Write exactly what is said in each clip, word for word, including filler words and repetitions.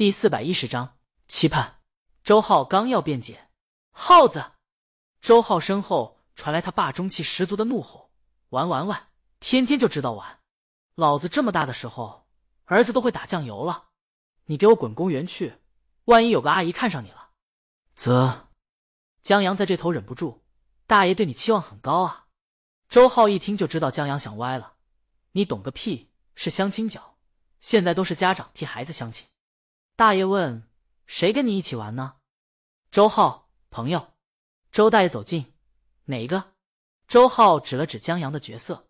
第四百一十章期盼。周浩刚要辩解，耗子！周浩身后传来他爸中气十足的怒吼，玩玩玩，天天就知道玩，老子这么大的时候儿子都会打酱油了，你给我滚公园去，万一有个阿姨看上你了。啧，江阳在这头忍不住，大爷对你期望很高啊。周浩一听就知道江阳想歪了，你懂个屁，是相亲角，现在都是家长替孩子相亲。大爷问，谁跟你一起玩呢？周浩，朋友。周大爷走近，哪一个？周浩指了指江阳的角色。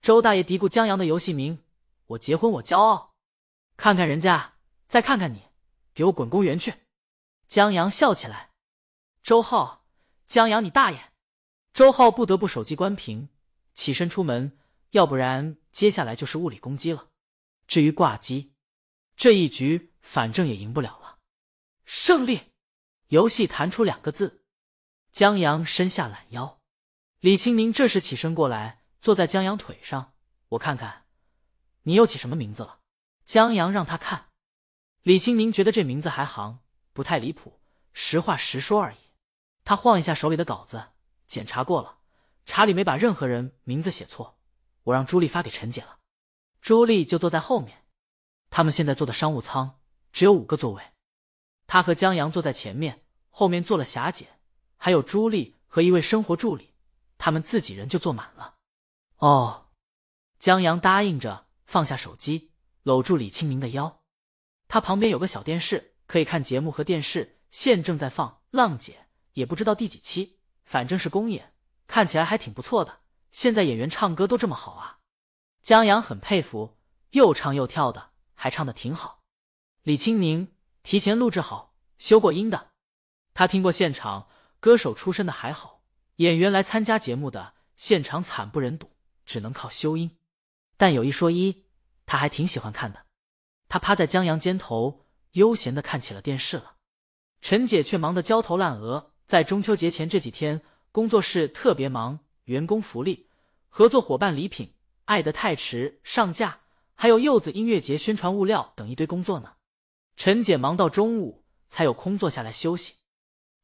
周大爷嘀咕江阳的游戏名，我结婚我骄傲。看看人家，再看看你，给我滚公园去。江阳笑起来。周浩，江阳你大爷。周浩不得不手机关屏，起身出门，要不然接下来就是物理攻击了。至于挂机，这一局反正也赢不了了。胜利！游戏弹出两个字。江阳伸下懒腰，李清明这时起身过来，坐在江阳腿上，我看看你又起什么名字了。江阳让他看。李清明觉得这名字还行，不太离谱，实话实说而已。他晃一下手里的稿子，检查过了，查理没把任何人名字写错，我让朱莉发给陈姐了。朱莉就坐在后面，他们现在坐的商务舱只有五个座位，他和江阳坐在前面，后面坐了霞姐，还有朱莉和一位生活助理，他们自己人就坐满了。哦，江阳答应着，放下手机，搂住李清明的腰。他旁边有个小电视，可以看节目和电视，现正在放《浪姐》，也不知道第几期，反正是公演，看起来还挺不错的。现在演员唱歌都这么好啊，江阳很佩服，又唱又跳的，还唱得挺好。李清明提前录制好，修过音的。他听过现场歌手出身的还好，演员来参加节目的现场惨不忍睹，只能靠修音。但有一说一，他还挺喜欢看的。他趴在江阳肩头，悠闲地看起了电视了。陈姐却忙得焦头烂额，在中秋节前这几天工作室特别忙，员工福利、合作伙伴礼品、爱得太迟上架，还有柚子音乐节宣传物料等一堆工作呢。陈姐忙到中午才有空坐下来休息。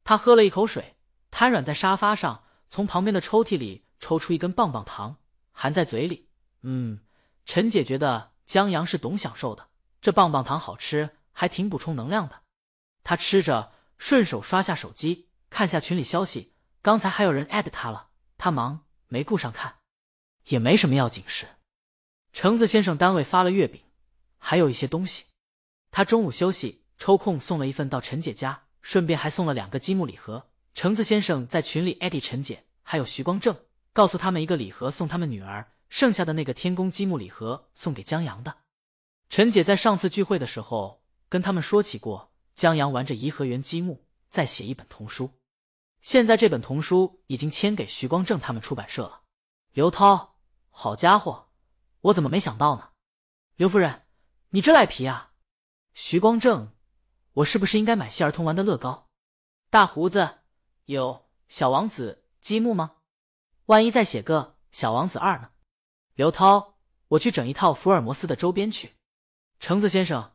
她喝了一口水，瘫软在沙发上，从旁边的抽屉里抽出一根棒棒糖含在嘴里。嗯，陈姐觉得江阳是懂享受的，这棒棒糖好吃，还挺补充能量的。她吃着顺手刷下手机，看下群里消息，刚才还有人 add 她了，她忙没顾上看。也没什么要紧事，橙子先生单位发了月饼，还有一些东西。他中午休息，抽空送了一份到陈姐家，顺便还送了两个积木礼盒。橙子先生在群里艾特陈姐，还有徐光正，告诉他们一个礼盒送他们女儿，剩下的那个天宫积木礼盒送给江阳的。陈姐在上次聚会的时候跟他们说起过，江阳玩着颐和园积木，再写一本童书。现在这本童书已经签给徐光正他们出版社了。刘涛，好家伙，我怎么没想到呢？刘夫人，你这赖皮啊！徐光正，我是不是应该买些儿童玩的乐高？大胡子，有小王子积木吗？万一再写个小王子二呢？刘涛，我去整一套福尔摩斯的周边去。橙子先生，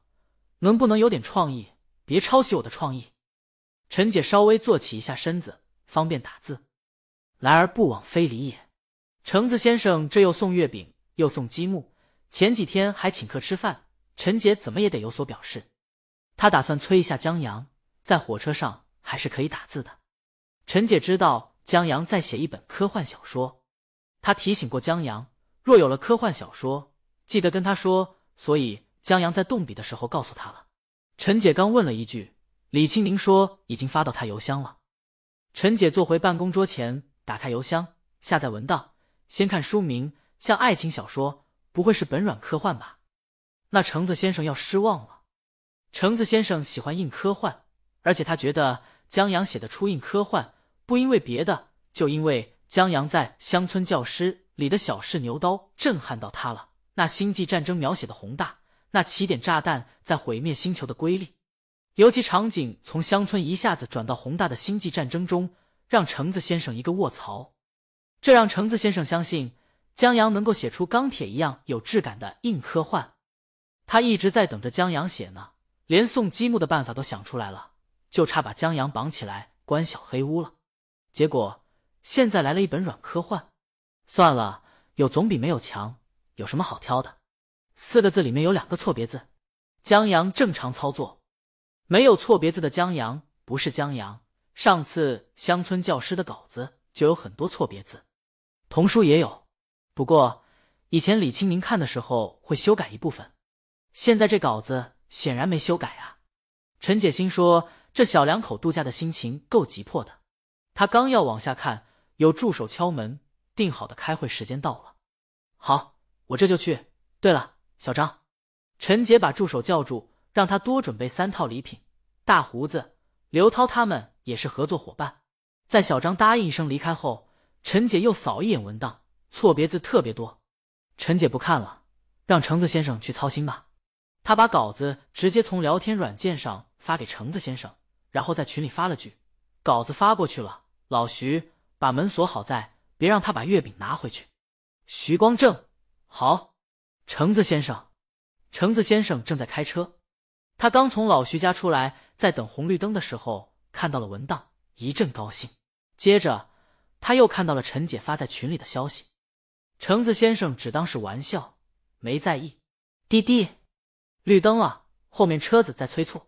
能不能有点创意，别抄袭我的创意。陈姐稍微坐起一下身子，方便打字。来而不往非礼也。橙子先生这又送月饼又送积木，前几天还请客吃饭，陈姐怎么也得有所表示。她打算催一下江阳，在火车上还是可以打字的。陈姐知道江阳在写一本科幻小说，她提醒过江阳，若有了科幻小说记得跟他说，所以江阳在动笔的时候告诉他了。陈姐刚问了一句，李清明说已经发到他邮箱了。陈姐坐回办公桌前，打开邮箱，下载文档，先看书名，像爱情小说，不会是本软科幻吧？那橙子先生要失望了。橙子先生喜欢硬科幻，而且他觉得江阳写的出硬科幻，不因为别的，就因为江阳在《乡村教师》里的小试牛刀震撼到他了，那星际战争描写的宏大，那起点炸弹在毁灭星球的瑰丽，尤其场景从乡村一下子转到宏大的星际战争中，让橙子先生一个卧槽。这让橙子先生相信江阳能够写出钢铁一样有质感的硬科幻。他一直在等着江阳写呢，连送积木的办法都想出来了，就差把江阳绑起来关小黑屋了。结果现在来了一本软科幻，算了，有总比没有强，有什么好挑的？四个字里面有两个错别字，江阳正常操作。没有错别字的江阳不是江阳，上次乡村教师的稿子就有很多错别字，童书也有，不过以前李清明看的时候会修改一部分，现在这稿子显然没修改啊。陈解心说这小两口度假的心情够急迫的，他刚要往下看，有助手敲门，定好的开会时间到了。好，我这就去。对了，小张。陈杰把助手叫住，让他多准备三套礼品，大胡子、刘涛他们也是合作伙伴。在小张答应一声离开后，陈姐又扫一眼文档，错别字特别多。陈姐不看了，让橙子先生去操心吧。他把稿子直接从聊天软件上发给橙子先生，然后在群里发了句：稿子发过去了，老徐把门锁好在，别让他把月饼拿回去。徐光正，好。橙子先生。橙子先生正在开车，他刚从老徐家出来，在等红绿灯的时候看到了文档，一阵高兴。接着他又看到了陈姐发在群里的消息，橙子先生只当是玩笑，没在意。滴滴，绿灯了，后面车子在催促。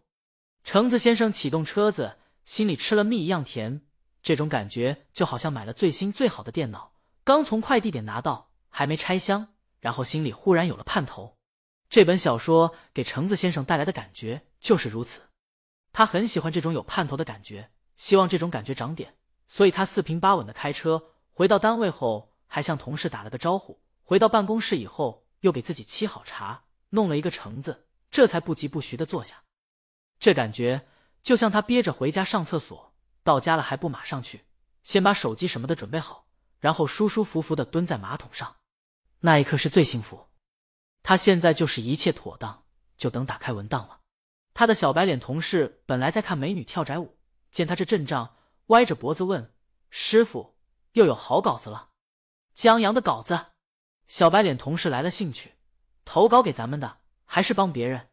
橙子先生启动车子，心里吃了蜜一样甜，这种感觉就好像买了最新最好的电脑，刚从快递点拿到，还没拆箱，然后心里忽然有了盼头。这本小说给橙子先生带来的感觉就是如此，他很喜欢这种有盼头的感觉，希望这种感觉长点，所以他四平八稳的开车回到单位后，还向同事打了个招呼，回到办公室以后又给自己沏好茶，弄了一个橙子，这才不疾不徐地坐下。这感觉就像他憋着回家上厕所，到家了还不马上去，先把手机什么的准备好，然后舒舒服服地蹲在马桶上。那一刻是最幸福。他现在就是一切妥当，就等打开文档了。他的小白脸同事本来在看美女跳宅舞，见他这阵仗，歪着脖子问：师傅，又有好稿子了？江阳的稿子？小白脸同事来了兴趣：投稿给咱们的还是帮别人？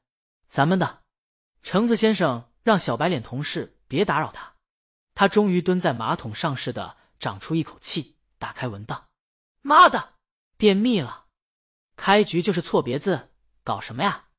咱们的。橙子先生让小白脸同事别打扰他，他终于蹲在马桶上似的长出一口气，打开文档。妈的，便秘了。开局就是错别字，搞什么呀？